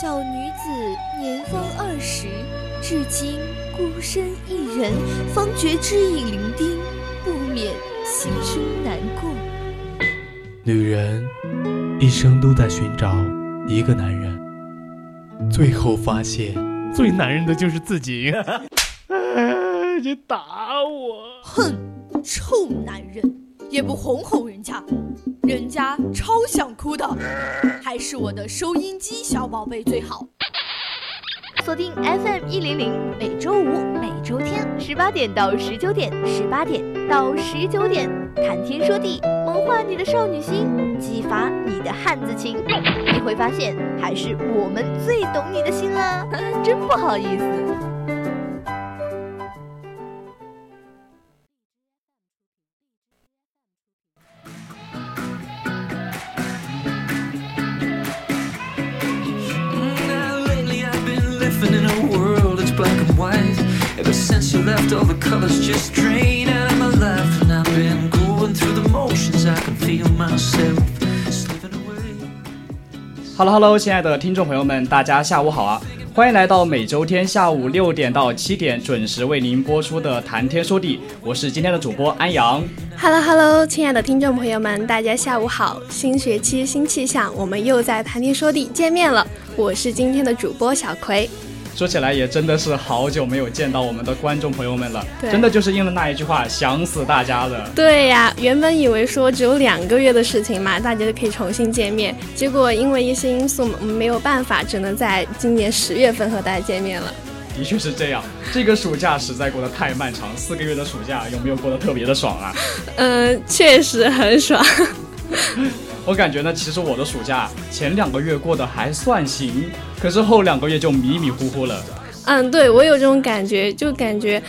小女子年方20，至今孤身一人，方觉知已伶仃，不免心生难过。女人一生都在寻找一个男人，最后发现最男人的就是自己。你打我！哼，臭男人！也不哄哄人家，人家超想哭的，还是我的收音机小宝贝最好。锁定 FM100，每周五、每周天18点到19点，18点到19点，谈天说地，萌化你的少女心，激发你的汉子情。你会发现，还是我们最懂你的心啦，真不好意思。Ever since you left, all the colors just drain out of my life, and I've been going through the motions. I can feel myself slipping away. Hello， 亲爱的听众朋友们，大家下午好啊！欢迎来到每周天下午6点到7点准时为您播出的《谈天说地》，我是今天的主播安阳。Hello， 亲爱的听众朋友们，大家下午好！新学期新气象，我们又在《谈天说地》见面了，我是今天的主播小葵。说起来也真的是好久没有见到我们的观众朋友们了，真的就是应了那一句话，想死大家了。对呀，原本以为说只有2个月的事情嘛，大家就可以重新见面，结果因为一些因素我们没有办法，只能在今年10月份和大家见面了。的确是这样，这个暑假实在过得太漫长，4个月的暑假有没有过得特别的爽啊？确实很爽。我感觉呢，其实我的暑假前2个月过得还算行，可是后2个月就迷迷糊糊了。对，我有这种感觉，就感觉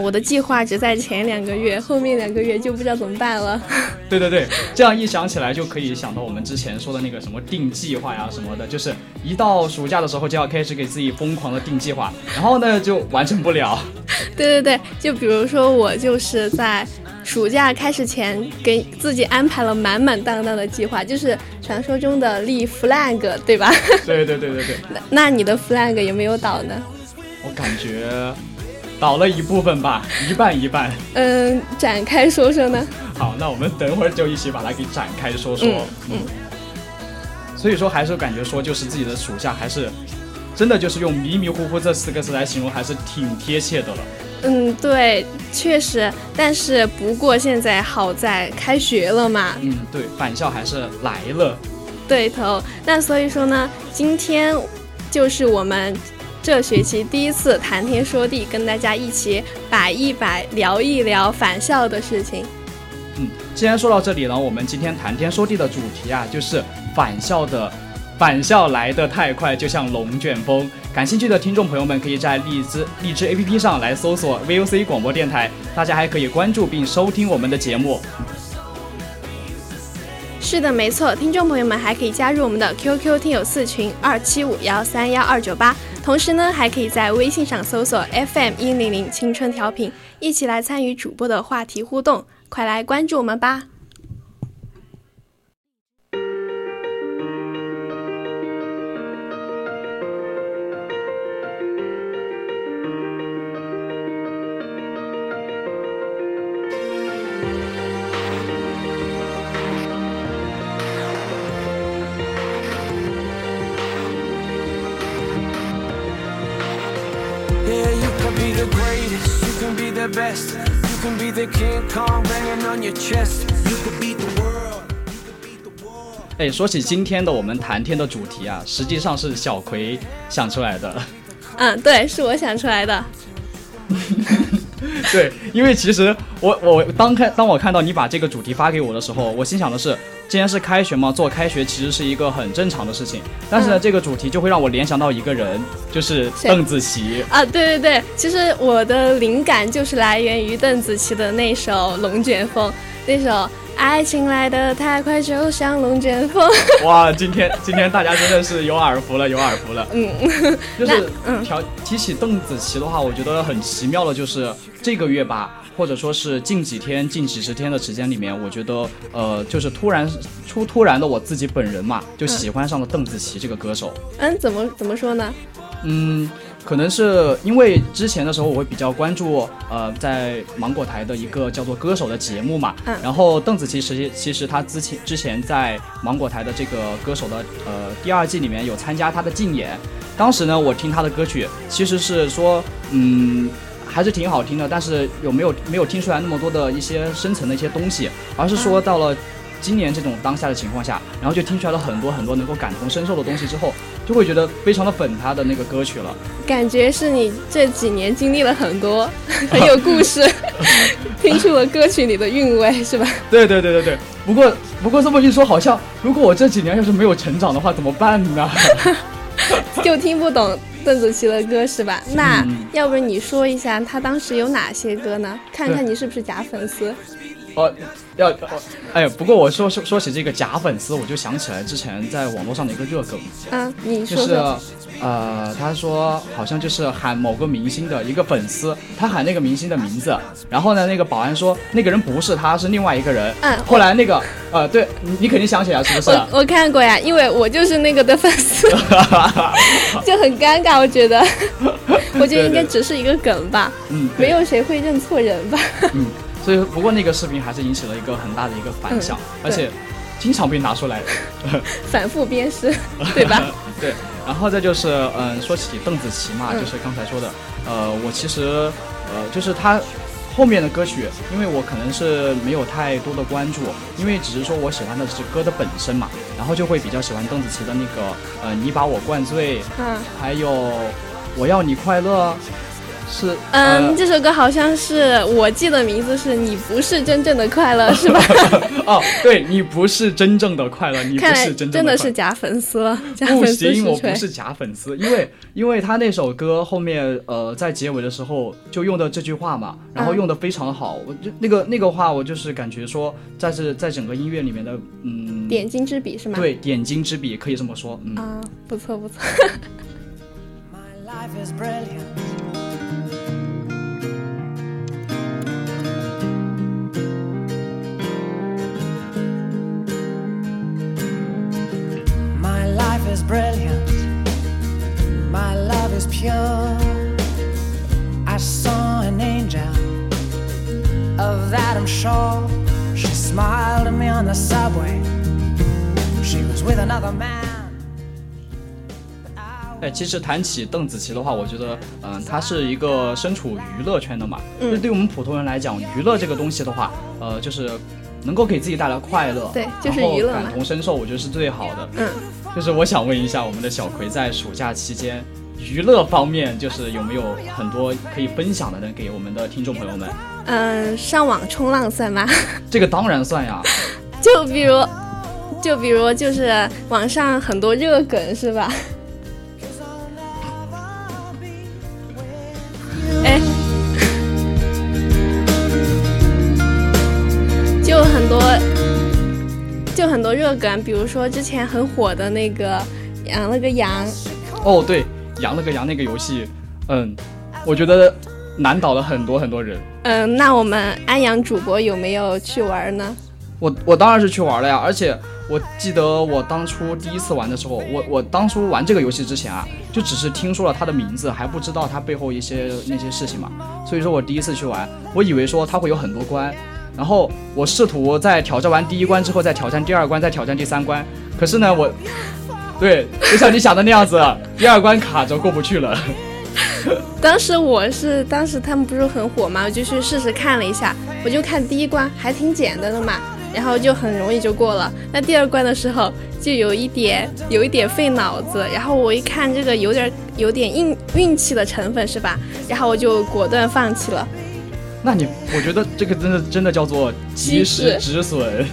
我的计划只在前2个月，后面2个月就不知道怎么办了。对，这样一想起来就可以想到我们之前说的那个什么定计划呀什么的，就是一到暑假的时候就要开始给自己疯狂的定计划，然后呢就完成不了。对，就比如说我就是在暑假开始前给自己安排了满满当当的计划，就是传说中的立 flag， 对吧？对。那你的 flag 有没有倒呢？我感觉倒了一部分吧，一半。展开说说呢？好，那我们等会儿就一起把它给展开说说。所以说还是感觉说就是自己的暑假还是真的就是用迷迷糊糊这4个字来形容还是挺贴切的了。对，确实，但是不过现在好在开学了嘛。对，返校还是来了。对头，那所以说呢，今天就是我们这学期第一次谈天说地，跟大家一起摆一摆，聊一聊返校的事情。既然说到这里呢，我们今天谈天说地的主题啊，就是返校来得太快，就像龙卷风。感兴趣的听众朋友们可以在荔枝 APP 上来搜索 VOC 广播电台，大家还可以关注并收听我们的节目。是的，没错，听众朋友们还可以加入我们的 QQ 听友4群2751312898，同时呢，还可以在微信上搜索 FM100 青春调频，一起来参与主播的话题互动，快来关注我们吧。说起今天的我们谈天的主题啊，实际上是小葵想出来的。对，是我想出来的。对，因为其实我当我看到你把这个主题发给我的时候，我心想的是，既然是开学嘛，做开学其实是一个很正常的事情。但是呢，这个主题就会让我联想到一个人，就是邓紫棋。对，其实我的灵感就是来源于邓紫棋的那首《龙卷风》，那首爱情来得太快，就像龙卷风。哇，今天大家真的是有耳福了，有耳福了。嗯，就是提起邓紫棋的话，我觉得很奇妙的就是这个月吧，或者说是近几天、近几十天的时间里面，我觉得就是突然的我自己本人嘛，就喜欢上了邓紫棋这个歌手。嗯，怎么说呢？嗯。可能是因为之前的时候我会比较关注在芒果台的一个叫做歌手的节目嘛，然后邓紫棋其实她之前在芒果台的这个歌手的第2季里面有参加她的竞演，当时呢我听她的歌曲其实是说还是挺好听的，但是没有听出来那么多的一些深层的一些东西，而是说到了今年这种当下的情况下，然后就听出来了很多很多能够感同身受的东西之后，就会觉得非常的粉他的那个歌曲了。感觉是你这几年经历了很多，很有故事，听出了歌曲里的韵味，是吧？对。不过这么一说，好像如果我这几年要是没有成长的话，怎么办呢？就听不懂邓紫棋的歌是吧？那要不你说一下他当时有哪些歌呢？看看你是不是假粉丝。不过我说起这个假粉丝，我就想起来之前在网络上的一个热梗。啊，你说的。就是他说好像就是喊某个明星的一个粉丝，他喊那个明星的名字，然后呢那个保安说那个人不是他，是另外一个人。嗯。后来那个对，你肯定想起来是不是？我看过呀，因为我就是那个的粉丝，就很尴尬，我觉得应该只是一个梗吧。嗯。没有谁会认错人吧？嗯。所以不过那个视频还是引起了一个很大的一个反响，而且经常被拿出来反复鞭尸，对吧？对。然后再就是说起邓紫棋嘛，就是刚才说的我其实就是她后面的歌曲，因为我可能是没有太多的关注，因为只是说我喜欢的是歌的本身嘛，然后就会比较喜欢邓紫棋的那个你把我灌醉，还有我要你快乐。是这首歌好像是我记得名字是你不是真正的快乐是吧？哦，对，你不是真正的快乐，你不是真正的快乐，真的是假粉丝了。不行，我不是假粉丝，因为他那首歌后面在结尾的时候就用的这句话嘛，然后用的非常好，我就那个话我就是感觉说在整个音乐里面的点睛之笔是吗？对，点睛之笔可以这么说。不错。My life is brilliant.My love is brilliant, my love is pure. I saw an angel, of that I'm sure. She smiled at me on the subway. She was with another man.其实谈起邓紫棋的话，我觉得她是一个身处娱乐圈的嘛，那对我们普通人来讲，娱乐这个东西的话就是能够给自己带来快乐，对，就是娱乐嘛，然后感同身受，我觉得是最好的。就是我想问一下我们的小葵，在暑假期间娱乐方面就是有没有很多可以分享的能给我们的听众朋友们？上网冲浪算吗？这个当然算呀。就比如就是网上很多热梗是吧？很多热梗，比如说之前很火的那个养了个羊。哦，对，养了个羊那个游戏，我觉得难倒了很多很多人。那我们安阳主播有没有去玩呢？我当然是去玩了呀，而且我记得我当初第一次玩的时候，我当初玩这个游戏之前啊，就只是听说了它的名字，还不知道它背后那些事情嘛，所以说我第一次去玩，我以为说它会有很多关，然后我试图在挑战完第一关之后再挑战第二关，再挑战第三关，可是呢对，就像你想的那样子，第二关卡着过不去了。当时他们不是很火嘛，我就去试试看了一下，我就看第一关还挺简单的嘛，然后就很容易就过了。那第二关的时候就有一点费脑子，然后我一看这个有点运气的成分是吧，然后我就果断放弃了。那我觉得这个真的叫做及时止损，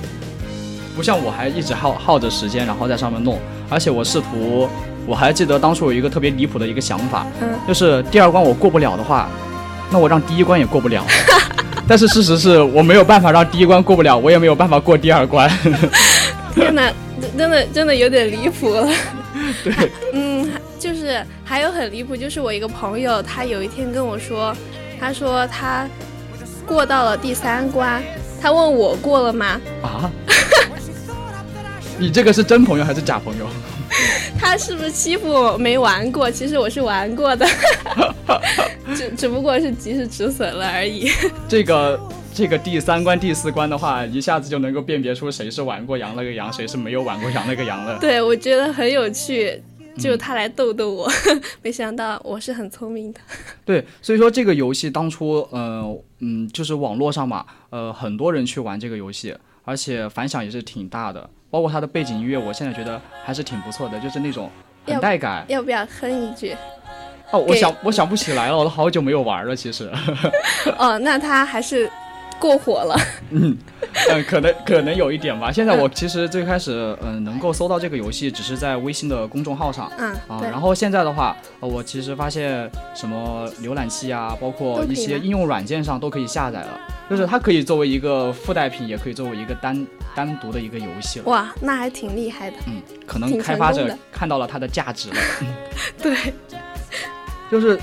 不像我还一直耗着时间，然后在上面弄。而且我还记得当初有一个特别离谱的一个想法，就是第二关我过不了的话，那我让第一关也过不了。但是事实是我没有办法让第一关过不了，我也没有办法过第二关。天哪，真的有点离谱了。对，嗯，就是还有很离谱，就是我一个朋友，他有一天跟我说，他说他过到了第三关，他问我过了吗？啊？你这个是真朋友还是假朋友？他是不是欺负我没玩过？其实我是玩过的，只不过是及时止损了而已。这个第三关第四关的话，一下子就能够辨别出谁是玩过羊了个羊，谁是没有玩过羊了个羊了。对，我觉得很有趣，就他来逗逗我，没想到我是很聪明的。对，所以说这个游戏当初就是网络上嘛，很多人去玩这个游戏，而且反响也是挺大的，包括它的背景音乐，我现在觉得还是挺不错的，就是那种很带感。要不要哼一句？哦，我想不起来了，我都好久没有玩了，其实。哦，那它还是过火了。可能有一点吧。现在我其实最开始能够搜到这个游戏，只是在微信的公众号上。然后现在的话，我其实发现什么浏览器啊，包括一些应用软件上都可以下载了。就是它可以作为一个附带品，也可以作为一个单独的一个游戏了。哇，那还挺厉害的。嗯，可能开发者看到了它的价值了。对，就是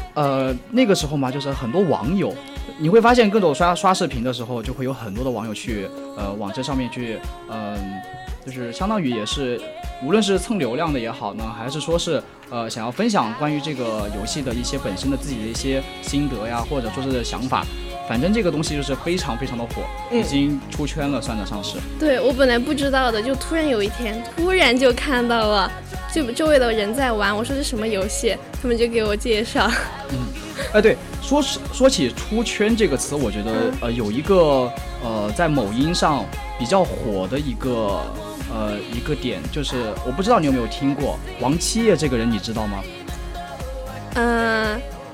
那个时候嘛，就是很多网友。你会发现各种刷视频的时候，就会有很多的网友去往这上面去就是相当于也是无论是蹭流量的也好呢，还是说是想要分享关于这个游戏的一些本身的自己的一些心得呀，或者说是想法，反正这个东西就是非常非常的火，已经出圈了，算得上是。对，我本来不知道的，就突然有一天突然就看到了，就周围的人在玩，我说这什么游戏，他们就给我介绍。对，说起出圈这个词，我觉得有一个在某音上比较火的一个点，就是我不知道你有没有听过王七夜这个人，你知道吗？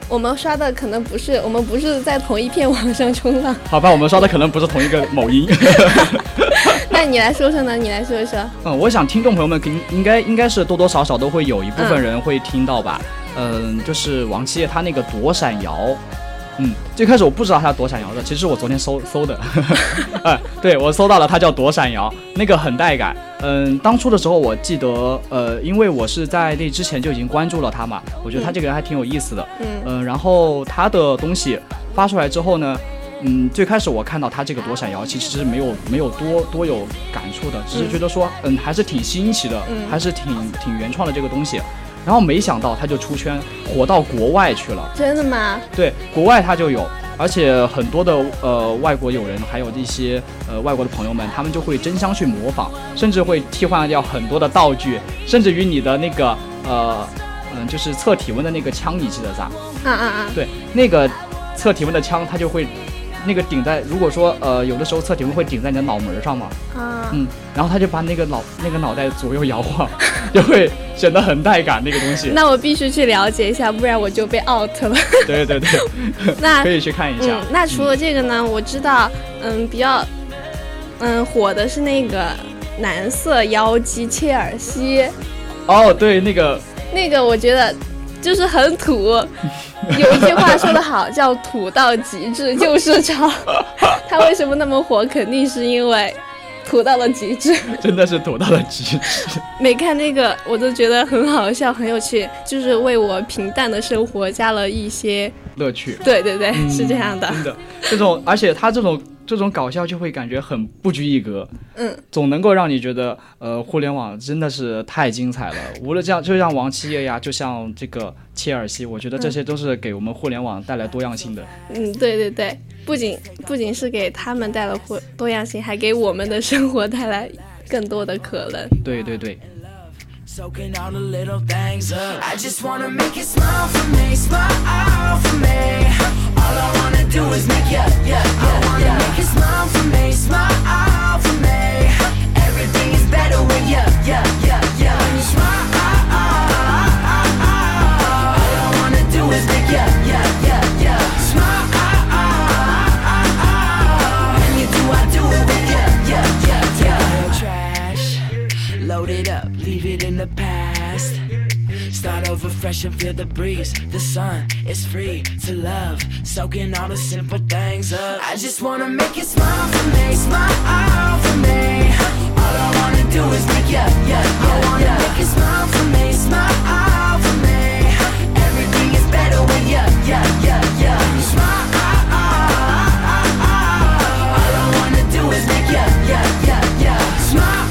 我们刷的可能不是，我们不是在同一片网上冲浪。好吧，我们刷的可能不是同一个某音。那你来说说呢？你来说说。我想听众朋友们应该是多多少少都会有一部分人会听到吧。就是王七夜他那个躲闪摇。最开始我不知道他躲闪摇的，其实我昨天搜的。对，我搜到了，他叫躲闪摇，那个很带感。当初的时候我记得因为我是在那之前就已经关注了他嘛，我觉得他这个人还挺有意思的。然后他的东西发出来之后呢，最开始我看到他这个躲闪摇其实是没有多有感触的，只是觉得说还是挺新奇的，还是挺原创的这个东西。然后没想到他就出圈火到国外去了。真的吗？对，国外他就有，而且很多的外国友人还有一些外国的朋友们，他们就会争相去模仿，甚至会替换掉很多的道具，甚至于你的那个就是测体温的那个枪，你记得咋？对，那个测体温的枪，它就会那个顶在，如果说有的时候测体温会顶在你的脑门上嘛，然后他就把那个脑袋左右摇晃，就会显得很带感那个东西。那我必须去了解一下，不然我就被 out 了。对，那可以去看一下。那除了这个呢，我知道比较火的是那个蓝色妖姬切尔西。哦，对，那个我觉得就是很土。有一句话说得好，叫土到极致就是潮。他为什么那么火，肯定是因为土到了极致。真的是土到了极致。每看那个我都觉得很好笑，很有趣，就是为我平淡的生活加了一些乐趣。对，是这样的。真的，这种，而且他这种搞笑就会感觉很不拘一格，总能够让你觉得，互联网真的是太精彩了。无论这样，就像王七夜呀，就像这个切尔西，我觉得这些都是给我们互联网带来多样性的。对，不仅是给他们带来多样性，还给我们的生活带来更多的可能。对。Soaking all the little things up. I just wanna make you smile for me. All I wanna do is make you, I wanna make you smile for me. Everything is better when you, when you smile. All I wanna do is make you, smile. And you do, I do it with you, Trash, load it up. Leave it in the past. Start over fresh and feel the breeze. The sun is free to love, soaking all the simple things up. I just wanna make you smile for me, smile for me. All I wanna do is make you, I wanna make you smile for me, smile for me. Everything is better when you, you smile. All I wanna do is make you, smile.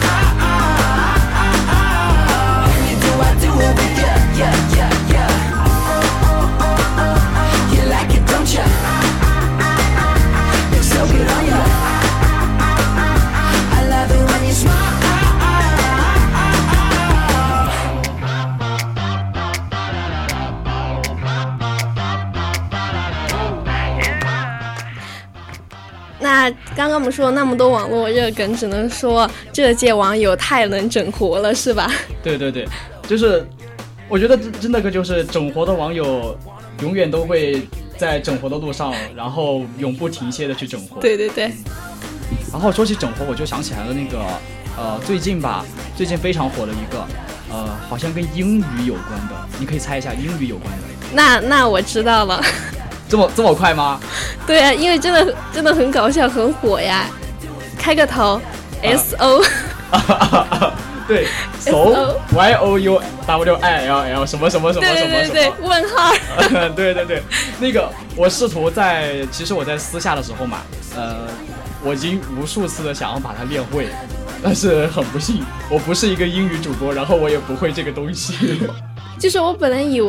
刚刚我们说了那么多网络热梗，只能说这届网友太能整活了，是吧？对对对，就是我觉得真的就是整活的网友永远都会在整活的路上，然后永不停歇的去整活。对对对。然后说起整活，我就想起来了那个最近非常火的一个好像跟英语有关的，你可以猜一下英语有关的。那我知道了。这么快吗？对啊，因为真的很搞笑，很火呀。开个头 ，S O。对 ，so y o u w i l l 什么什么什么什么什么。对，问号。对对对，那个我试图其实我在私下的时候嘛，我已经无数次的想要把它练会，但是很不幸，我不是一个英语主播，然后我也不会这个东西。就是我本来以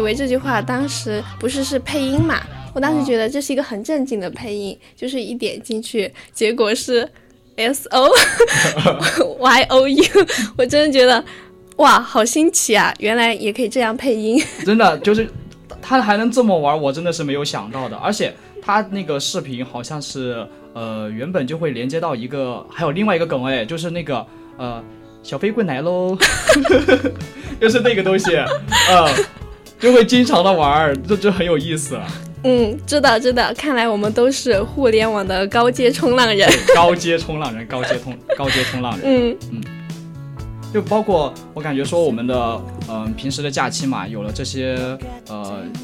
为这句话当时不是配音嘛，我当时觉得这是一个很正经的配音，就是一点进去，结果是 S O Y O U， 我真的觉得哇，好新奇啊！原来也可以这样配音，真的就是他还能这么玩，我真的是没有想到的。而且他那个视频好像是原本就会连接到一个，还有另外一个梗哎，就是那个小飞棍来喽，就是那个东西，就会经常的玩，这很有意思。嗯，知道，看来我们都是互联网的高阶冲浪人。嗯嗯，就包括我感觉说我们的平时的假期嘛，有了这些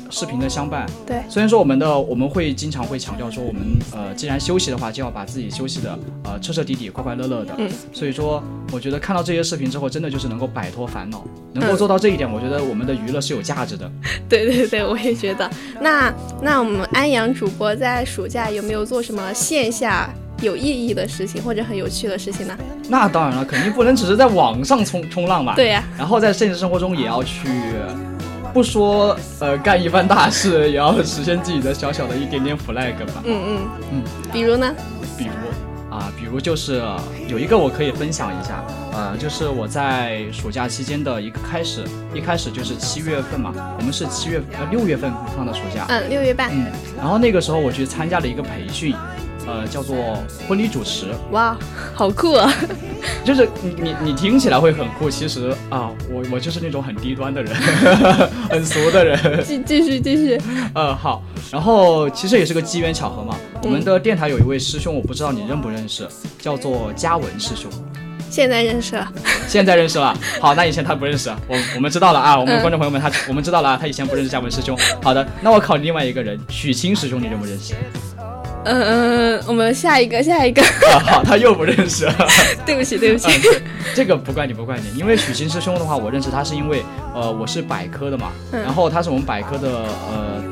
视频的相伴。对，虽然说我们会经常会强调说我们既然休息的话，就要把自己休息的彻彻底底、快快乐乐的。嗯。所以说，我觉得看到这些视频之后，真的就是能够摆脱烦恼，能够做到这一点，我觉得我们的娱乐是有价值的。对对对，我也觉得。那我们安阳主播在暑假有没有做什么线下有意义的事情或者很有趣的事情呢？那当然了，肯定不能只是在网上冲浪嘛。对呀、啊。然后在现实生活中也要去，不说干一番大事，也要实现自己的小小的一点点 flag 吧。嗯嗯嗯。比如呢？比如就是有一个我可以分享一下，就是我在暑假期间的一开始就是7月份嘛，我们是6月份放的暑假。嗯，6月半。嗯。然后那个时候我去参加了一个培训。叫做婚礼主持。哇，好酷啊！就是你听起来会很酷，其实啊，我就是那种很低端的人，很俗的人。继续。好。然后其实也是个机缘巧合嘛。我们的电台有一位师兄，我不知道你认不认识，叫做嘉文师兄。现在认识了。好，那以前他不认识，我们知道了啊，我们观众朋友们我们知道了啊，他以前不认识嘉文师兄。好的，那我考另外一个人，许清师兄，你认不认识？我们下一个、好，他又不认识了。对不起、这个不怪你，因为许昕师兄的话我认识他是因为我是百科的嘛、然后他是我们百科的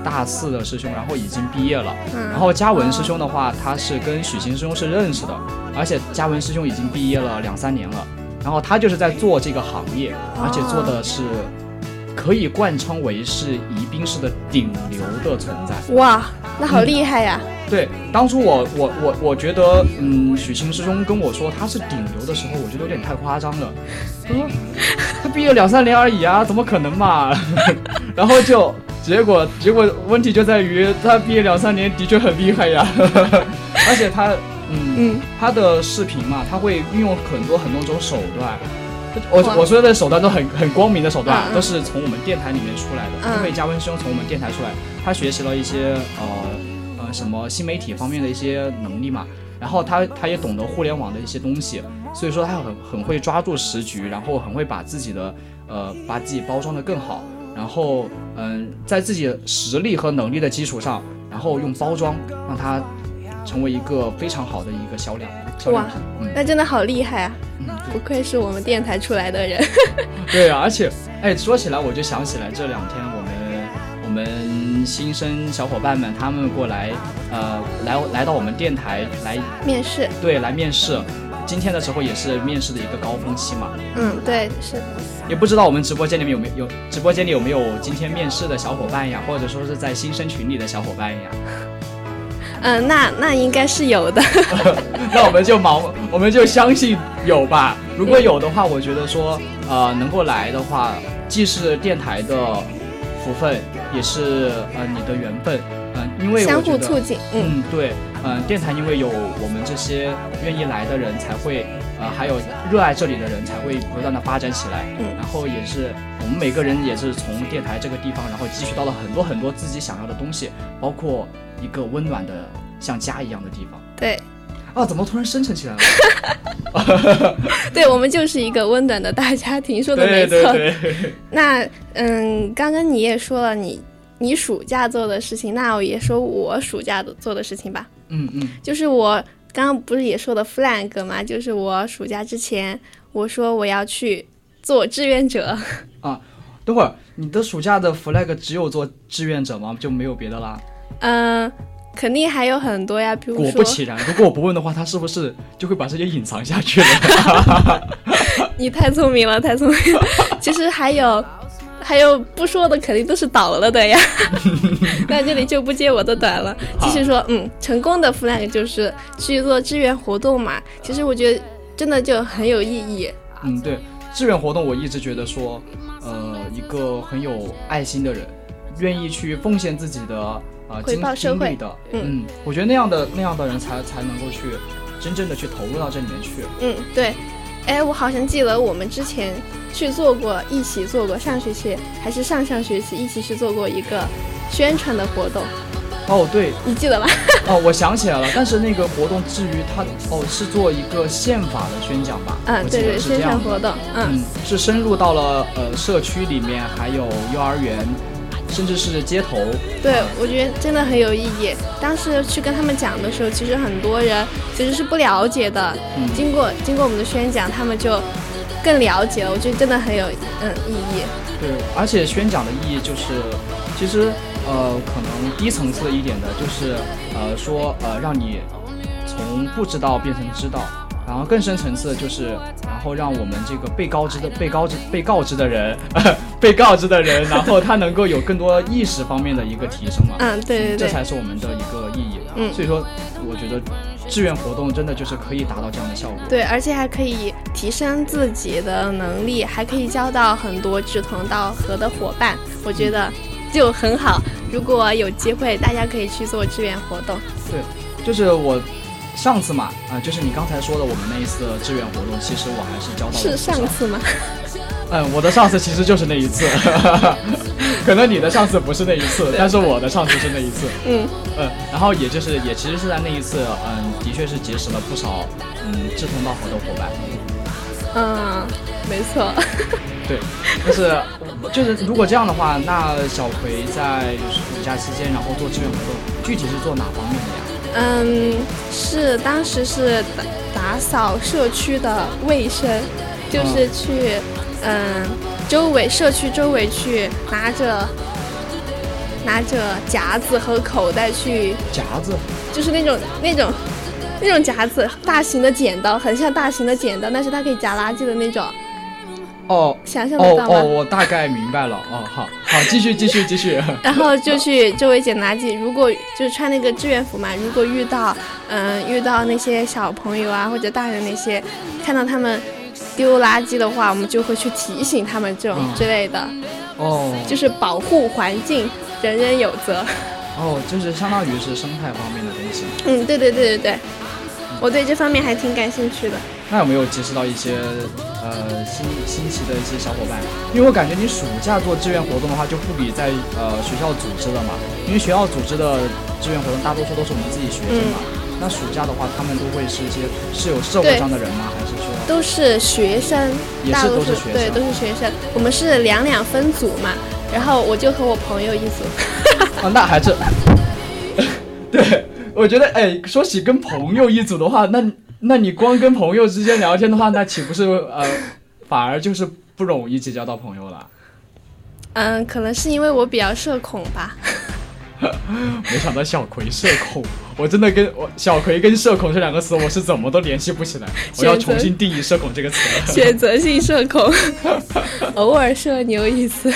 大4的师兄，然后已经毕业了、然后嘉文师兄的话他是跟许昕师兄是认识的，而且嘉文师兄已经毕业了2-3年了，然后他就是在做这个行业、而且做的是可以贯称为是宜宾市的顶流的存在。哇，那好厉害呀、对，当初我觉得，许昕师兄跟我说他是顶流的时候，我觉得有点太夸张了。他说他毕业2-3年而已啊，怎么可能嘛？然后就结果问题就在于他毕业2-3年的确很厉害呀，而且他他的视频嘛，他会运用很多种手段。我说的手段都很光明的手段，都是从我们电台里面出来的，因为嘉文师兄从我们电台出来，他学习了一些什么新媒体方面的一些能力嘛，然后他也懂得互联网的一些东西，所以说他很会抓住时局，然后很会把自己的把自己包装得更好，然后在自己实力和能力的基础上，然后用包装让它成为一个非常好的一个销量品。哇，那真的好厉害啊！不愧是我们电台出来的人。对啊，而且哎，说起来我就想起来这两天我们新生小伙伴们他们过来来到我们电台来面试，对，来面试。今天的时候也是面试的一个高峰期嘛。嗯，对，是。也不知道我们直播间里有没有今天面试的小伙伴呀，或者说是在新生群里的小伙伴呀。嗯，那应该是有的。那我们就相信有吧。如果有的话，我觉得说能够来的话，既是电台的福分，也是你的缘分。因为相互促进。嗯，对。电台因为有我们这些愿意来的人才会还有热爱这里的人才会不断的发展起来。嗯，然后也是我们每个人也是从电台这个地方，然后汲取到了很多很多自己想要的东西，包括一个温暖的像家一样的地方。对啊，怎么突然深沉起来了？对，我们就是一个温暖的大家庭，说的没错。对对对。那刚刚你也说了你暑假做的事情，那我也说我暑假做的事情吧。嗯嗯，就是我刚刚不是也说的 flag 嘛，就是我暑假之前我说我要去做志愿者啊。等会儿你的暑假的 flag 只有做志愿者吗？就没有别的啦？肯定还有很多呀，比如说，果不其然，如果我不问的话，他是不是就会把这些隐藏下去了？你太聪明了，太聪明了。其实还有不说的肯定都是倒了的呀。那这里就不接我的短了，继续说。成功的 flag 就是去做志愿活动嘛。其实我觉得真的就很有意义。嗯，对，志愿活动我一直觉得说，一个很有爱心的人，愿意去奉献自己的回报社会的，我觉得那样的人才能够去真正的去投入到这里面去。嗯，对。哎，我好像记得我们之前去一起做过上学期还是上学期一起去做过一个宣传的活动。哦，对，你记得吧？哦，我想起来了。但是那个活动至于它是做一个宪法的宣讲吧。嗯，对对，宣传活动。是深入到了社区里面，还有幼儿园，甚至是街头。对，我觉得真的很有意义。当时去跟他们讲的时候，其实很多人其实是不了解的。经过我们的宣讲，他们就更了解了。我觉得真的很有意义。对，而且宣讲的意义就是，其实可能低层次一点的就是说让你从不知道变成知道。然后更深层次的就是，然后让我们这个被告知的人，然后他能够有更多意识方面的一个提升嘛。对对对，这才是我们的一个意义。所以说，我觉得志愿活动真的就是可以达到这样的效果。对，而且还可以提升自己的能力，还可以交到很多志同道合的伙伴，我觉得就很好。如果有机会，大家可以去做志愿活动。对，就是我。上次嘛，就是你刚才说的我们那一次志愿活动，其实我还是交到了。是上次吗？我的上次其实就是那一次。可能你的上次不是那一次，但是我的上次是那一次。然后也其实是在那一次，的确是结识了不少志同道合的伙伴。没错。对，就是如果这样的话，那小葵在暑假期间然后做志愿活动，具体是做哪方面的呀？是当时是打扫社区的卫生，就是去社区周围去拿着夹子和口袋去夹子，就是那种夹子，大型的剪刀，很像大型的剪刀，但是它可以夹垃圾的那种。想象得到吗？我大概明白了。好，继续。然后就去周围捡垃圾，如果就是穿那个志愿服嘛，如果遇到那些小朋友啊或者大人那些，看到他们丢垃圾的话，我们就会去提醒他们这种之类的。就是保护环境，人人有责。就是相当于是生态方面的东西。对，我对这方面还挺感兴趣的。那有没有结识到一些新奇的一些小伙伴？因为我感觉你暑假做志愿活动的话，就不比在学校组织的嘛。因为学校组织的志愿活动大多数都是我们自己学生嘛。那暑假的话，他们都会是一些是有社会上的人吗？还是说都是学生，大多数对都是学生。我们是两分组嘛，然后我就和我朋友一组。啊，那还是，对，我觉得哎，说起跟朋友一组的话，那你光跟朋友之间聊天的话，那岂不是反而就是不容易结交到朋友了？嗯，可能是因为我比较社恐吧。没想到小葵社恐，我真的跟小葵跟社恐这两个词我是怎么都联系不起来，我要重新定义社恐这个词。选择性社恐，偶尔社牛一次。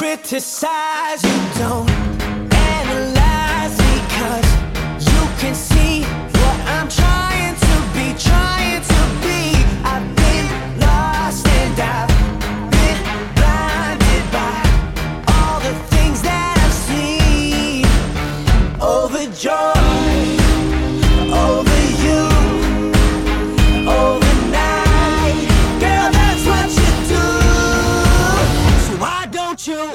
Criticize, you don't analyze, because you can see what I'm trying to be. I've been lost and I've been blinded by all the things that I've seen. Overjoyed, over you, overnight. Girl, that's what you do. So why don't you?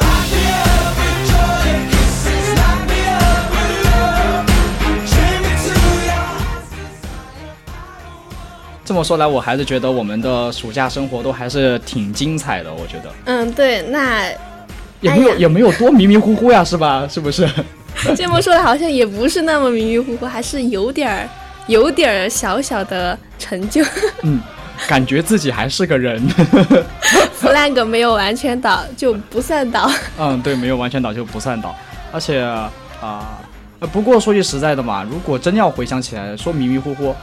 这么说来，我还是觉得我们的暑假生活都还是挺精彩的，我觉得。嗯，对，那也没有多迷迷糊糊呀，是吧？是不是？这么说的好像也不是那么迷迷糊糊，还是有点小小的成就。嗯，感觉自己还是个人。flag 没有完全倒就不算倒。嗯，对，没有完全倒就不算倒，而且不过说句实在的嘛，如果真要回想起来说迷迷糊糊，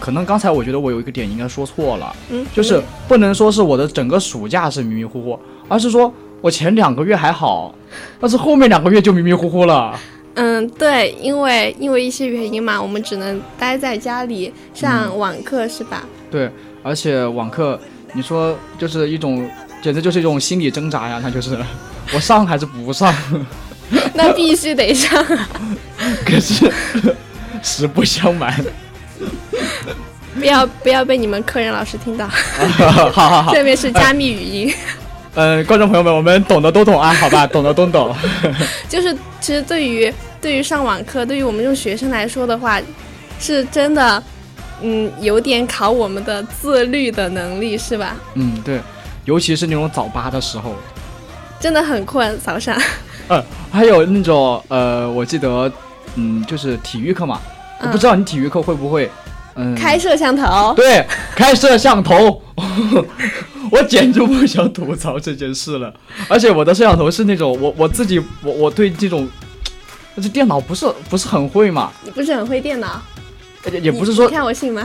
可能刚才我觉得我有一个点应该说错了，就是不能说是我的整个暑假是迷迷糊糊，而是说我前2个月还好，但是后面2个月就迷迷糊糊了。嗯，对，因为一些原因嘛，我们只能待在家里上网课，是吧？对，而且网课你说就是一种，简直就是一种心理挣扎呀，那就是我上还是不上。那必须得上啊。可是实不相瞒，不要被你们科任老师听到。好，这边是加密语音。观众朋友们，我们懂的都懂啊，好吧，懂的都懂。就是其实对于上网课，对于我们这种学生来说的话，是真的，有点考我们的自律的能力，是吧？嗯，对，尤其是那种早8的时候，真的很困，早上。还有那种我记得就是体育课嘛，我不知道你体育课会不会开摄像头。对，开摄像头。我简直不想吐槽这件事了。而且我的摄像头是那种我自己我对这种，这电脑不是很会嘛。你不是很会电脑？也不是说你看我信吗？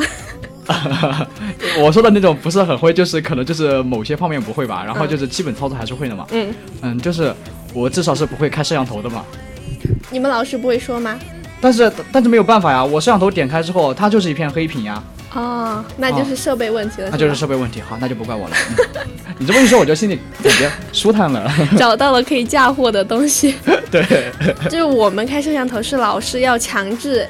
我说的那种不是很会，就是可能就是某些方面不会吧，然后就是基本操作还是会的嘛。就是我至少是不会开摄像头的嘛。你们老师不会说吗？但是没有办法呀，我摄像头点开之后它就是一片黑屏呀。哦，那就是设备问题了。那就是设备问题。好，那就不怪我了。你这么一说我就心里感觉舒坦了。找到了可以嫁祸的东西。对，就是我们开摄像头是老师要强制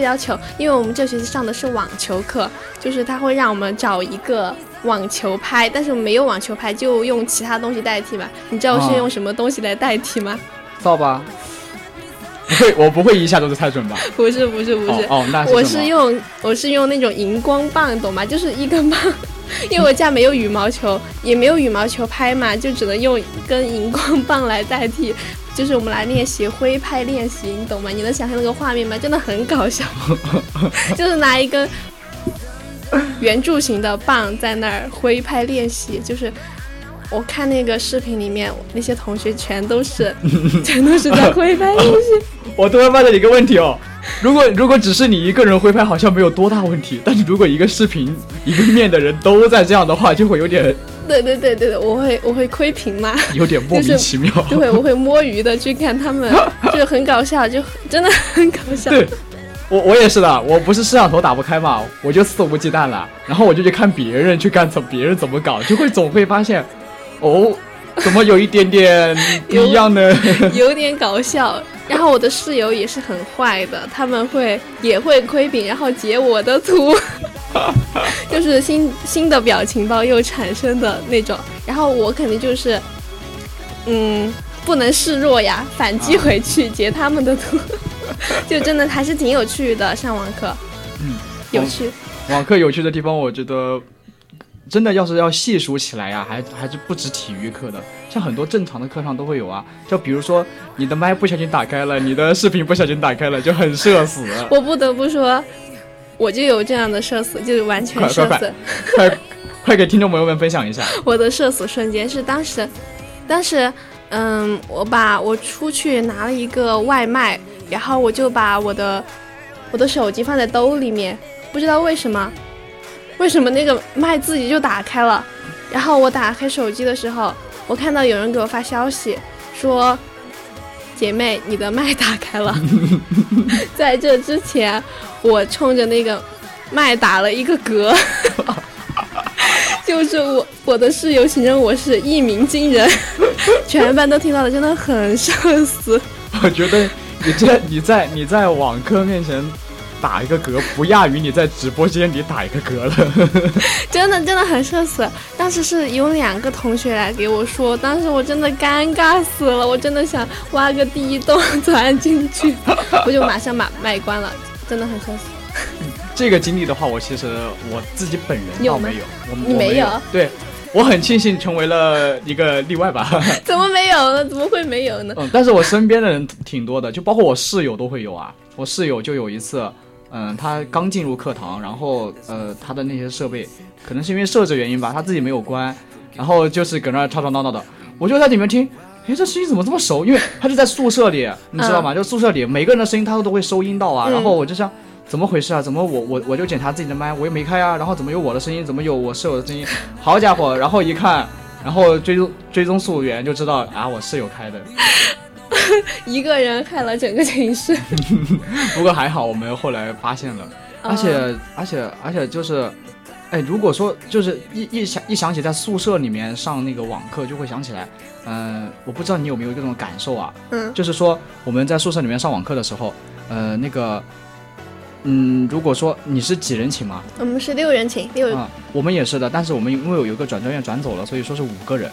要求，因为我们这学期上的是网球课，就是他会让我们找一个网球拍，但是没有网球拍就用其他东西代替嘛。你知道我是用什么东西来代替吗？造吧。我不会一下都是太准吧？不是，那是我是用那种荧光棒，懂吗？就是一根棒，因为我家没有羽毛球，也没有羽毛球拍嘛，就只能用一根荧光棒来代替。就是我们来练习挥拍练习，你懂吗？你能想象那个画面吗？真的很搞笑。就是拿一根圆柱形的棒在那儿挥拍练习，就是我看那个视频里面那些同学全都是在挥拍东西。我突然问了你一个问题哦，如果只是你一个人挥拍好像没有多大问题，但是如果一个视频一个面的人都在这样的话，就会有点对，我会窥屏嘛，有点莫名其妙、就是、对，我会摸鱼的去看他们，就很搞笑，就真的很搞笑。对，我也是的，我不是摄像头打不开嘛，我就肆无忌惮了，然后我就去看别人去干，别人怎么搞，就会总会发现哦，怎么有一点点不一样呢？有点搞笑。然后我的室友也是很坏的，他们也会窥屏，然后截我的图，就是新的表情包又产生的那种。然后我肯定就是不能示弱呀，反击回去截他们的图。就真的还是挺有趣的，上网课有趣。网课有趣的地方，我觉得真的要细数起来呀、啊、还是不止体育课的，像很多正常的课上都会有啊，就比如说你的麦不小心打开了，你的视频不小心打开了，就很社死。我不得不说，我就有这样的社死，就是完全社死。快给听众朋友们分享一下我的社死瞬间。是当时我出去拿了一个外卖，然后我就把我的手机放在兜里面，不知道为什么那个麦自己就打开了。然后我打开手机的时候，我看到有人给我发消息说，姐妹你的麦打开了。在这之前我冲着那个麦打了一个嗝。就是我的室友形容我是一鸣惊人，全班都听到了，真的很社死。我觉得你在网课面前打一个嗝，不亚于你在直播间里打一个嗝了。真的很社死。当时是有两个同学来给我说，当时我真的尴尬死了，我真的想挖个地洞钻进去。我就马上把麦关了，真的很社死。这个经历的话，我其实自己本人倒没有。你没有？对，我很庆幸成为了一个例外吧。怎么没有呢？怎么会没有呢？但是我身边的人挺多的，就包括我室友都会有啊。我室友就有一次，他刚进入课堂，然后他的那些设备可能是因为设置原因吧，他自己没有关，然后就是搁那吵吵闹闹的。我就在里面听，哎，这声音怎么这么熟？因为他就在宿舍里，你知道吗？就宿舍里每个人的声音他都会收音到啊。然后我就想，怎么回事啊？怎么我就检查自己的麦，我又没开啊，然后怎么有我的声音，怎么有我室友的声音？好家伙！然后一看，然后追踪溯源就知道啊，我室友开的。一个人害了整个寝室。不过还好我们后来发现了，而且就是，哎，如果说就是一想起在宿舍里面上那个网课，就会想起来，我不知道你有没有这种感受啊？就是说我们在宿舍里面上网课的时候，那个。如果说你是几人寝吗？我们是6人寝，我们也是的，但是我们因为有一个转专业转走了，所以说是5个人。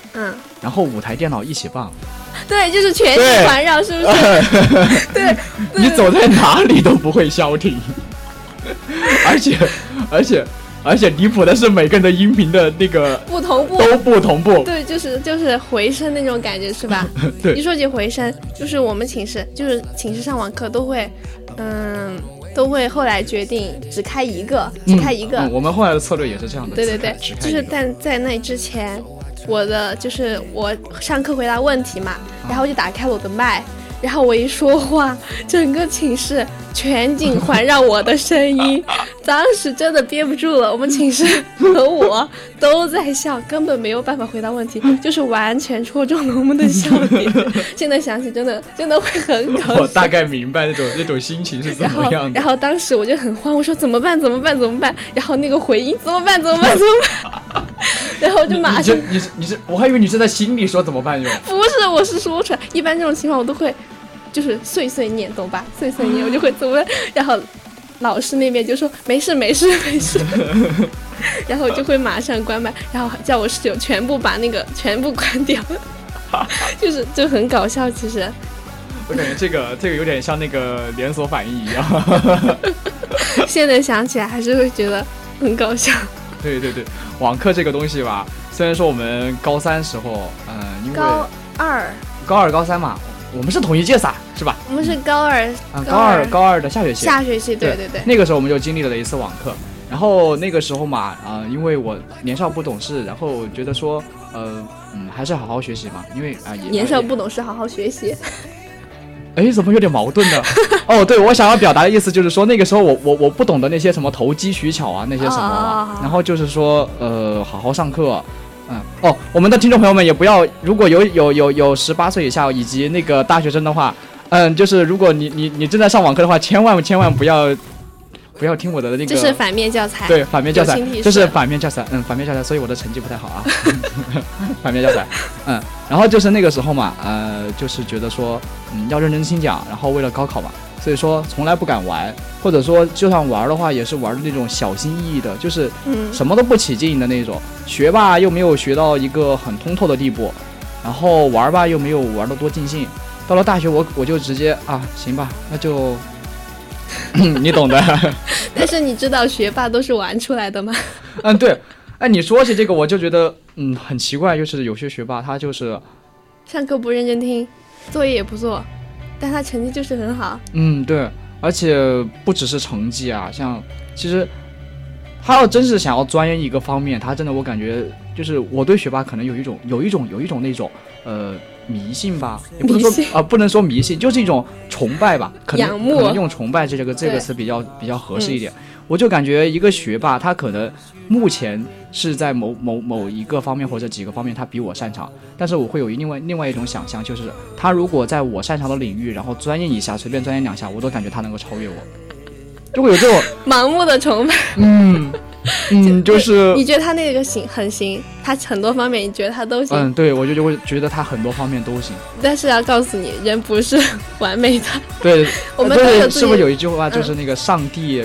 然后5台电脑一起放，对，就是全体环绕，是不是？对，你走在哪里都不会消停。而且离谱的是，每个人的音频的那个不同步，都不同步。对，就是回声那种感觉，是吧？对，一说起回声，就是我们寝室上网课都会，后来决定只开一个，我们后来的策略也是这样的。对，就是在那之前，我上课回答问题嘛，然后就打开了我的麦，然后我一说话，整个寝室全景环绕我的声音。当时真的憋不住了，我们寝室和我都在笑，根本没有办法回答问题，就是完全戳中了我们的笑点。现在想起真的会很搞笑。我大概明白那种心情是怎么样的。然后当时我就很慌，我说怎么办，然后那个回音怎么办。然后就马上你我还以为你是在心里说怎么办用。不是，我是说出来。一般这种情况我都会就是碎念，懂吧？碎念我就会怎么办，然后老师那边就说没事。然后就会马上关麦，然后叫我室友全部把那个全部关掉。就很搞笑。其实我感觉这个有点像那个连锁反应一样。现在想起来还是会觉得很搞笑。对，网课这个东西吧，虽然说我们高三时候，因为高二高三嘛，我们是同一届撒，是吧？我们是高二的下学期。对，那个时候我们就经历了一次网课，然后那个时候嘛，因为我年少不懂事，然后觉得说，还是好好学习嘛，因为啊，年少不懂事，好好学习。哎，怎么有点矛盾呢？哦，对，我想要表达的意思就是说，那个时候我不懂得那些什么投机取巧啊，那些什么、然后就是说，好好上课。我们的听众朋友们也不要，如果有18岁以下以及那个大学生的话，就是如果你正在上网课的话，千万不要听我的那个，这是反面教材，对，反面教材，这是反面教材，反面教材，所以我的成绩不太好啊，反面教材，然后就是那个时候嘛，就是觉得说，要认真听讲，然后为了高考嘛，所以说从来不敢玩，或者说就算玩的话，也是玩的那种小心翼翼的，就是什么都不起劲的那种，学吧又没有学到一个很通透的地步，然后玩吧又没有玩的多尽兴，到了大学我就直接啊，行吧，那就。你懂的但是你知道学霸都是玩出来的吗？对，你说起这个我就觉得很奇怪，就是有些学霸他就是上课不认真听，作业也不做，但他成绩就是很好。对，而且不只是成绩啊，像其实他要真是想要钻研一个方面，他真的我感觉就是我对学霸可能有一种那种迷信吧，也不能说不能说迷信，就是一种崇拜吧，可能用崇拜这个词比较合适一点。我就感觉一个学霸，他可能目前是在某一个方面或者几个方面他比我擅长，但是我会有另外一种想象，就是他如果在我擅长的领域，然后钻研一下，随便钻研2下，我都感觉他能够超越我，就会有这种盲目的崇拜。就是你觉得他那个很行，他很多方面你觉得他都行。对，我就会觉得他很多方面都行。但是要告诉你，人不是完美的。对，我们对，是不是有一句话就是那个上帝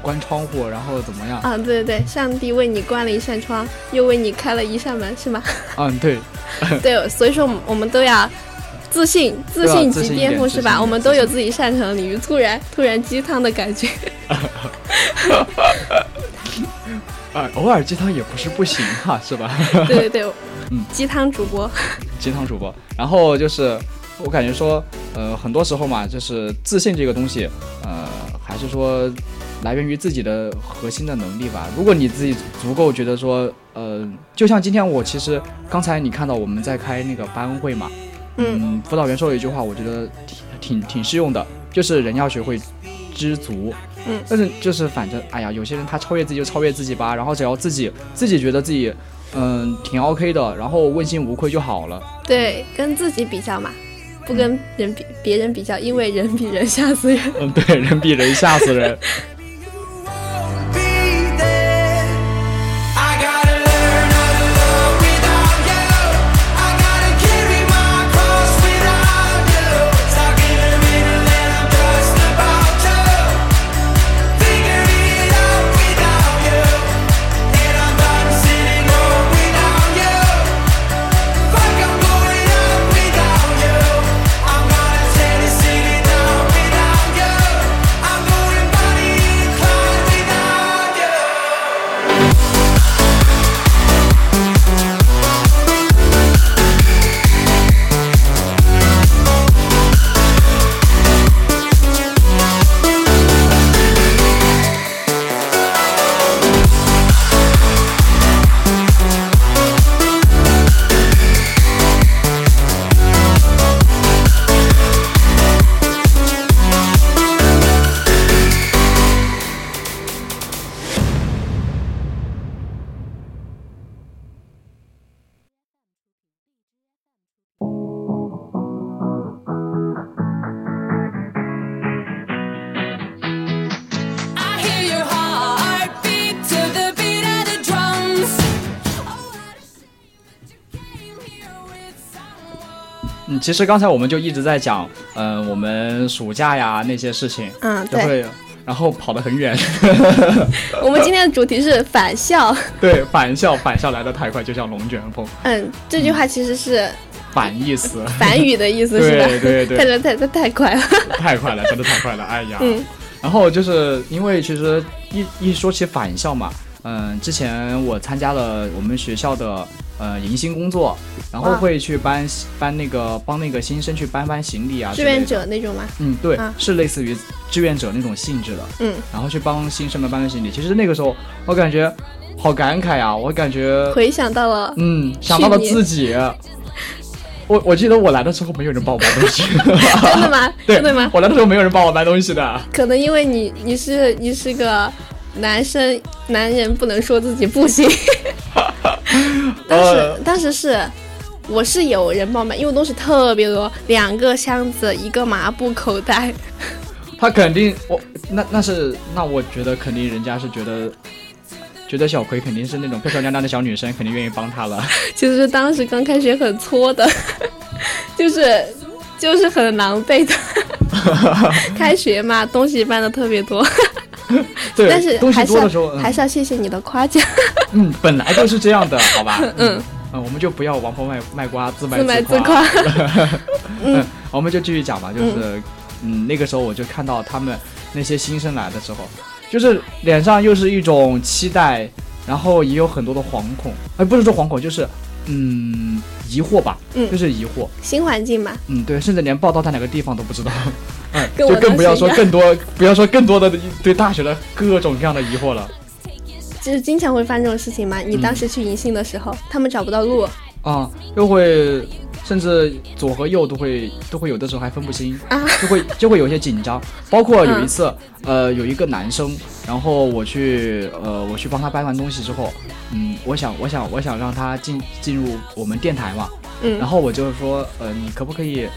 关窗户，然后怎么样？对对对，上帝为你关了一扇窗，又为你开了一扇门，是吗？对。对，所以说我们都要自信及颠覆，是吧？我们都有自己擅长的领域，突然鸡汤的感觉。偶尔鸡汤也不是不行哈，是吧？对对对，鸡汤主播。然后就是我感觉说，很多时候嘛，就是自信这个东西，还是说来源于自己的核心的能力吧。如果你自己足够觉得说，就像今天我其实刚才你看到我们在开那个班恩会嘛，辅导员说了一句话，我觉得挺适用的，就是人要学会知足。但是就是反正哎呀，有些人他超越自己就超越自己吧，然后只要自己觉得自己挺 OK 的，然后问心无愧就好了。对，跟自己比较嘛，不跟人比别人比较，因为人比人吓死人。对，人比人吓死人。其实刚才我们就一直在讲，我们暑假呀那些事情，对，然后跑得很远。我们今天的主题是返校。对，返校来得太快，就像龙卷风。这句话其实是反意思，反语的意思是吧？对对对，太快了，太快了，真的太快了，哎呀。然后就是因为其实一说起返校嘛，之前我参加了我们学校的迎新工作，然后会去帮那个新生去搬行李啊，志愿者那种吗？嗯，对，是类似于志愿者那种性质的。嗯，然后去帮新生们搬行李。其实那个时候我感觉好感慨啊，我感觉回想到了，想到了自己。我记得我来的时候没有人帮我搬东西。真的吗？对，真的吗？我来的时候没有人帮我搬东西的。可能因为你是个男生，男人不能说自己不行。当时我是有人帮我搬，因为东西特别多，2个箱子，1个麻布口袋。他肯定那我觉得肯定人家是觉得小葵肯定是那种漂漂亮亮的小女生，肯定愿意帮她了。其实当时刚开学很搓的，就是很狼狈的。开学嘛，东西搬的特别多。对，但是东西多的时候还是要谢谢你的夸奖。本来就是这样的，好吧？我们就不要王婆卖瓜，自卖自夸。我们就继续讲吧，就是那个时候我就看到他们那些新生来的时候。就是脸上又是一种期待，然后也有很多的惶恐，不是说惶恐，就是疑惑吧，就是疑惑，新环境嘛，对，甚至连报到在哪个地方都不知道，就更不要说更多的对大学的各种各样的疑惑了。就是经常会发生这种事情嘛，你当时去迎新的时候，他们找不到路啊，又会甚至左和右都会有的时候还分不清，就会有些紧张。包括有一次，有一个男生，然后我去帮他搬完东西之后，我想让他进入我们电台嘛，然后我就说，你可不可以，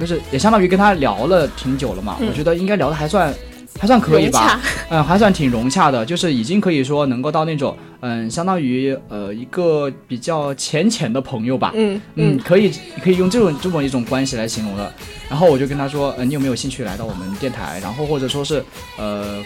就是也相当于跟他聊了挺久了嘛，我觉得应该聊的还算可以吧，还算挺融洽的，就是已经可以说能够到那种，相当于一个比较浅的朋友吧，可以用这么一种关系来形容的。然后我就跟他说，你有没有兴趣来到我们电台？然后或者说是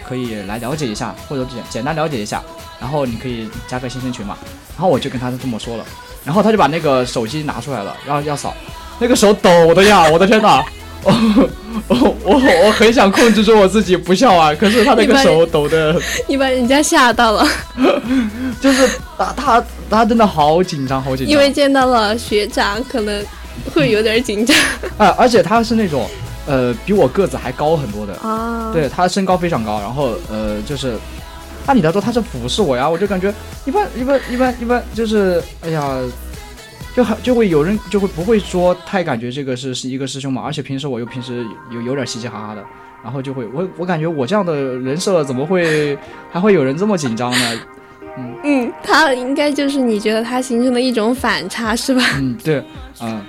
可以来了解一下，或者简单了解一下。然后你可以加个新生群嘛。然后我就跟他这么说了，然后他就把那个手机拿出来了，然后要扫，那个手抖的呀，我的天哪！我很想控制住我自己不笑啊，可是他那个手抖的，你把人家吓到了。就是他真的好紧张，好紧张，因为见到了学长可能会有点紧张。而且他是那种比我个子还高很多的啊，对，他身高非常高，然后就是按理来说他是俯视我呀，我就感觉一般就是哎呀。就会有人就会不会说太感觉这个是一个师兄嘛，而且平时有点嘻嘻哈哈的，然后就会我感觉我这样的人设怎么会还会有人这么紧张呢？他应该就是你觉得他形成的一种反差是吧？对，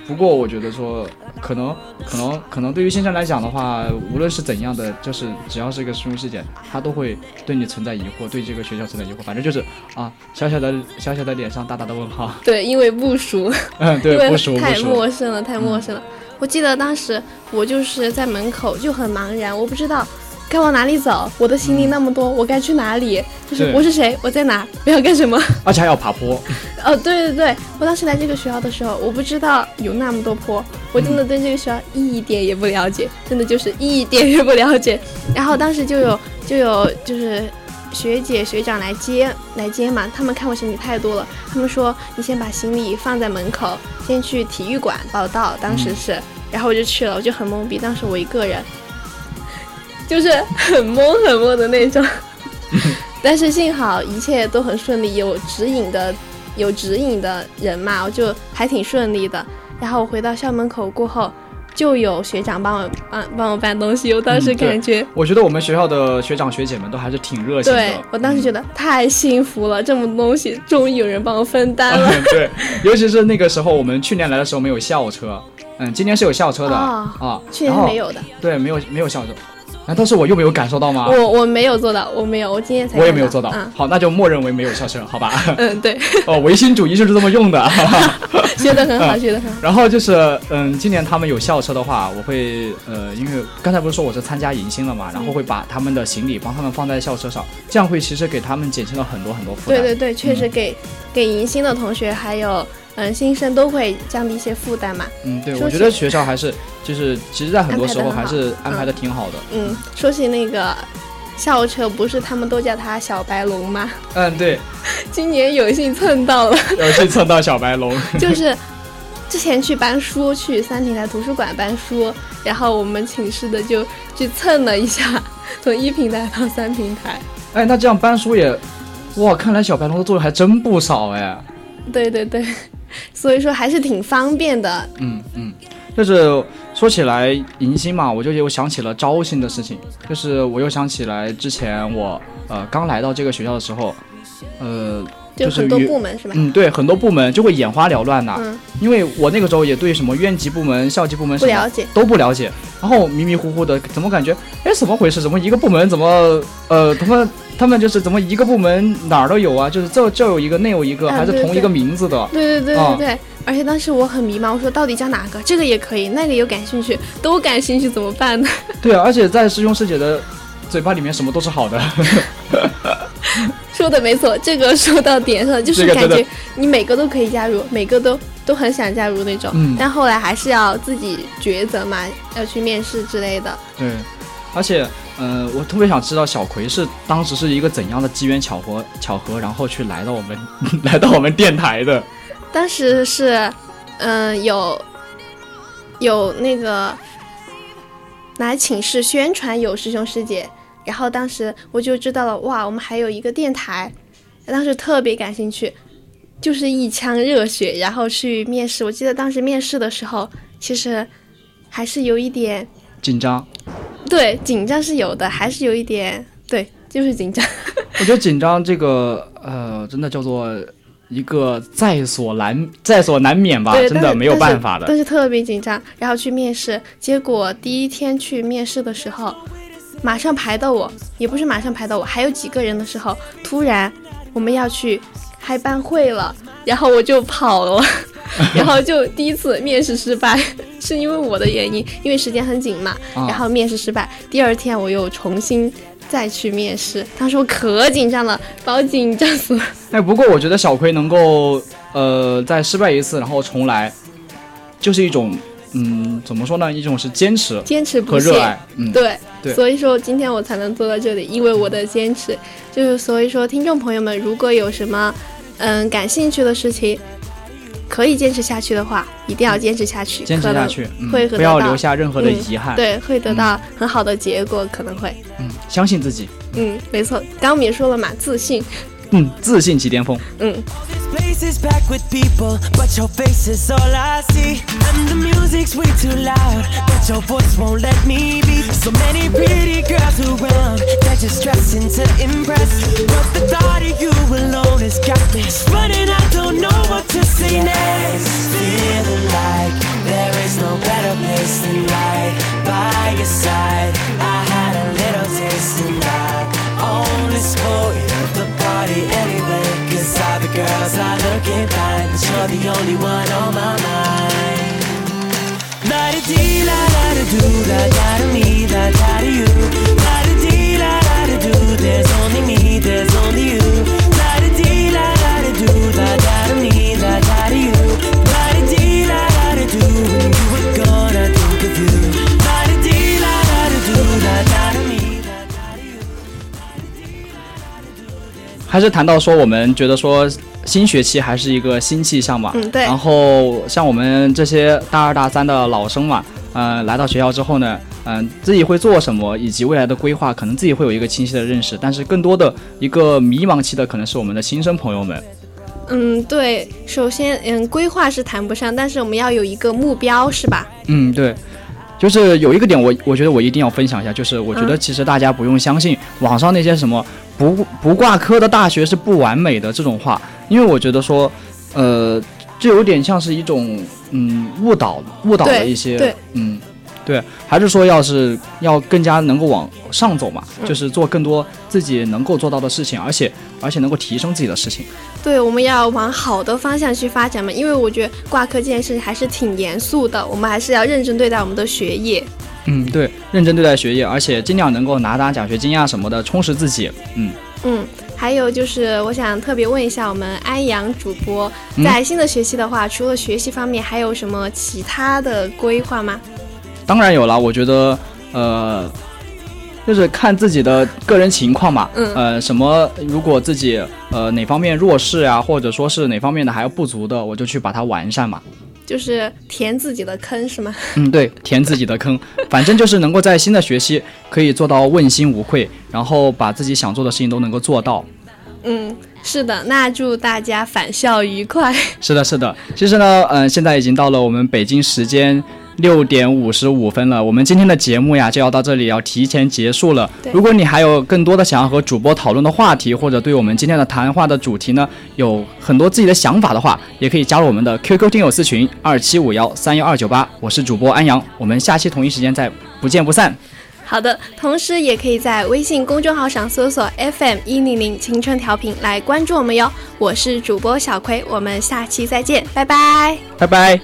不过我觉得说可能对于新生来讲的话，无论是怎样的，就是只要是一个师兄师姐，他都会对你存在疑惑，对这个学校存在疑惑，反正就是小小的脸上大大的问号。对，因为不熟，对，不熟，太陌生了，太陌生了。我记得当时我就是在门口就很茫然，我不知道该往哪里走？我的行李那么多，我该去哪里？就是我是谁，我在哪，我要干什么？而且还要爬坡。对，我当时来这个学校的时候，我不知道有那么多坡，我真的对这个学校一点也不了解，真的就是一点也不了解。然后当时就有就是学姐学长来接嘛，他们看我行李太多了，他们说你先把行李放在门口，先去体育馆报到。当时是，然后我就去了，我就很懵逼，当时我一个人。就是很懵的那种，但是幸好一切都很顺利，有指引的人嘛，我就还挺顺利的。然后我回到校门口过后，就有学长帮我搬东西，我当时感觉，我觉得我们学校的学长学姐们都还是挺热情的。对，我当时觉得太幸福了，这么多东西终于有人帮我分担了。对，尤其是那个时候，我们去年来的时候没有校车，今年是有校车的啊，去年是没有的。对，没有校车。难道是我又没有感受到吗？我没有做到，我今天才看到，我也没有做到。好，那就默认为没有校车，好吧？对。唯心主义就是这么用的，学得很好，学得很好。然后就是，今年他们有校车的话，我会因为刚才不是说我是参加迎新了嘛，然后会把他们的行李帮他们放在校车上，这样会其实给他们减轻了很多很多负担。对，确实给迎新的同学还有。新生都会降低一些负担嘛。对，我觉得学校还是就是其实在很多时候还是安排的挺好的。说起那个校车不是他们都叫它小白龙吗？嗯，对，今年有幸蹭到了，有幸蹭到小白龙。就是之前去搬书，去三平台图书馆搬书，然后我们寝室的就去蹭了一下，从一平台到三平台。哎，那这样搬书也，哇，看来小白龙的作用还真不少哎。对对对，所以说还是挺方便的。嗯嗯，就是说起来迎新嘛，我就又想起了招新的事情，就是我又想起来之前我刚来到这个学校的时候，就是很多部门是吧？嗯，对，很多部门就会眼花缭乱的。嗯，因为我那个时候也对什么院级部门、校级部门什么不了解，都不了解，然后迷迷糊糊的，怎么感觉哎怎么回事？怎么一个部门怎么他们就是怎么一个部门哪儿都有啊？就是这有一个，那有一个，还是同一个名字的。对对对对对。而且当时我很迷茫，我说到底叫哪个？这个也可以，那个也感兴趣，都感兴趣怎么办呢？对啊，而且在师兄师姐的嘴巴里面什么都是好的。说的没错，这个说到点上，就是感觉你每个都可以加入，每个都很想加入那种。嗯，但后来还是要自己抉择嘛，要去面试之类的。对，而且我特别想知道小葵是当时是一个怎样的机缘巧合然后去来到我们电台的。当时是有那个来寝室宣传，有师兄师姐，然后当时我就知道了，哇，我们还有一个电台，当时特别感兴趣，就是一腔热血，然后去面试。我记得当时面试的时候，其实还是有一点紧张，对，紧张是有的，还是有一点，对，就是紧张。我觉得紧张这个真的叫做一个在所难免吧，真的没有办法的。但是特别紧张，然后去面试，结果第一天去面试的时候，马上排到我，也不是马上排到我，还有几个人的时候，突然我们要去开班会了，然后我就跑了，然后就第一次面试失败，是因为我的原因，因为时间很紧嘛，然后面试失败。第二天我又重新再去面试，当时我可紧张了，把我紧张死了。哎，不过我觉得小葵能够再失败一次然后重来，就是一种怎么说呢？一种是坚持和热爱，对，所以说今天我才能坐到这里，因为我的坚持。就是所以说，听众朋友们，如果有什么感兴趣的事情，可以坚持下去的话，一定要坚持下去，坚持下去，会不要留下任何的遗憾，对，会得到很好的结果，可能会，相信自己，没错，刚刚也说了嘛，自信。自信即巅峰。Anyway, cause all the girls are looking fine, but you're the only one on my mind. La-da-dee, la-da-da-doo, la-da-da-me, la-da-da-you. La-da-dee, la-da-da-doo, there's only me, there's only you. La-da-dee, la-da-da-doo, la-da-da-me, la-da-da-you. La-da-dee, la-da-da-doo, when you were gone, I think of you. La-da-dee, la-da-da-doo, la-da-da-me.还是谈到说我们觉得说新学期还是一个新气象嘛，对。然后像我们这些大二大三的老生嘛，来到学校之后呢，自己会做什么以及未来的规划，可能自己会有一个清晰的认识，但是更多的一个迷茫期的可能是我们的新生朋友们。对，首先规划是谈不上，但是我们要有一个目标是吧？对。就是有一个点我觉得我一定要分享一下，就是我觉得其实大家不用相信网上那些什么不挂科的大学是不完美的这种话，因为我觉得说这有点像是一种误导了一些，对，对，还是说要更加能够往上走嘛，就是做更多自己能够做到的事情，而且能够提升自己的事情。对，我们要往好的方向去发展嘛，因为我觉得挂科这件事还是挺严肃的，我们还是要认真对待我们的学业。对，认真对待学业，而且尽量能够拿奖学金啊什么的，充实自己。还有就是我想特别问一下我们安阳主播，在新的学期的话，除了学习方面还有什么其他的规划吗？当然有了，我觉得就是看自己的个人情况嘛。嗯。什么？如果自己哪方面弱势啊，或者说是哪方面的还有不足的，我就去把它完善嘛。就是填自己的坑是吗？嗯，对，填自己的坑，反正就是能够在新的学期可以做到问心无愧，然后把自己想做的事情都能够做到。嗯，是的，那祝大家返校愉快。是的，是的。其实呢，现在已经到了我们北京时间6:55了，我们今天的节目呀就要到这里，要提前结束了。如果你还有更多的想要和主播讨论的话题，或者对我们今天的谈话的主题呢有很多自己的想法的话，也可以加入我们的 QQ 听友私群2751312898。我是主播安阳，我们下期同一时间再不见不散。好的，同时也可以在微信公众号上搜索 FM100 青春调频来关注我们哟。我是主播小葵，我们下期再见，拜拜，拜拜。